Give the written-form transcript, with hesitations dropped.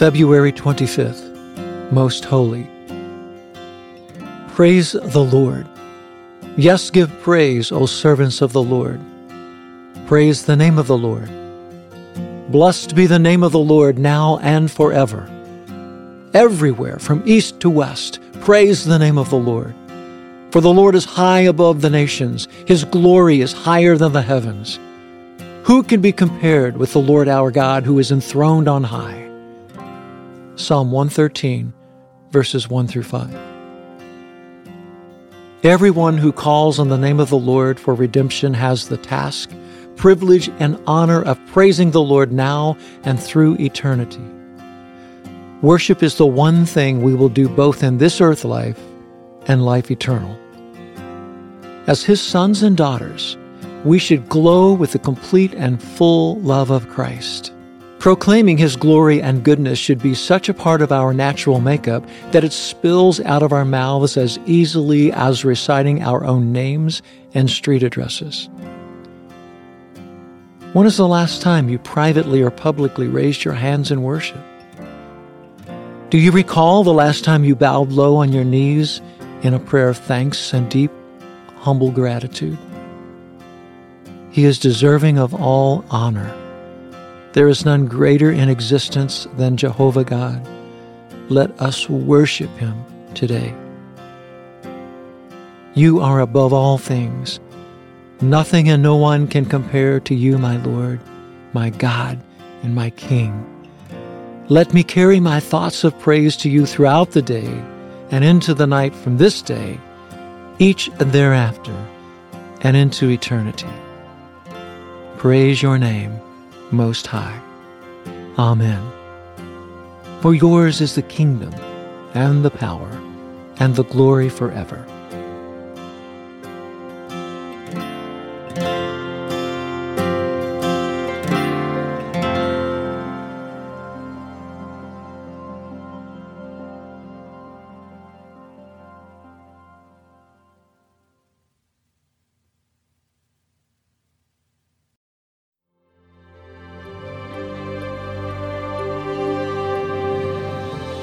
February 25th, Most Holy. Praise the Lord. Yes, give praise, O servants of the Lord. Praise the name of the Lord. Blessed be the name of the Lord now and forever. Everywhere, from east to west, praise the name of the Lord. For the Lord is high above the nations. His glory is higher than the heavens. Who can be compared with the Lord our God, who is enthroned on high? Psalm 113, verses 1 through 5. Everyone who calls on the name of the Lord for redemption has the task, privilege, and honor of praising the Lord now and through eternity. Worship is the one thing we will do both in this earth life and life eternal. As His sons and daughters, we should glow with the complete and full love of Christ. Proclaiming His glory and goodness should be such a part of our natural makeup that it spills out of our mouths as easily as reciting our own names and street addresses. When is the last time you privately or publicly raised your hands in worship? Do you recall the last time you bowed low on your knees in a prayer of thanks and deep, humble gratitude? He is deserving of all honor. There is none greater in existence than Jehovah God. Let us worship Him today. You are above all things. Nothing and no one can compare to You, my Lord, my God, and my King. Let me carry my thoughts of praise to You throughout the day and into the night from this day, each thereafter, and into eternity. Praise Your name, Most High. Amen. For Yours is the kingdom, and the power, and the glory forever.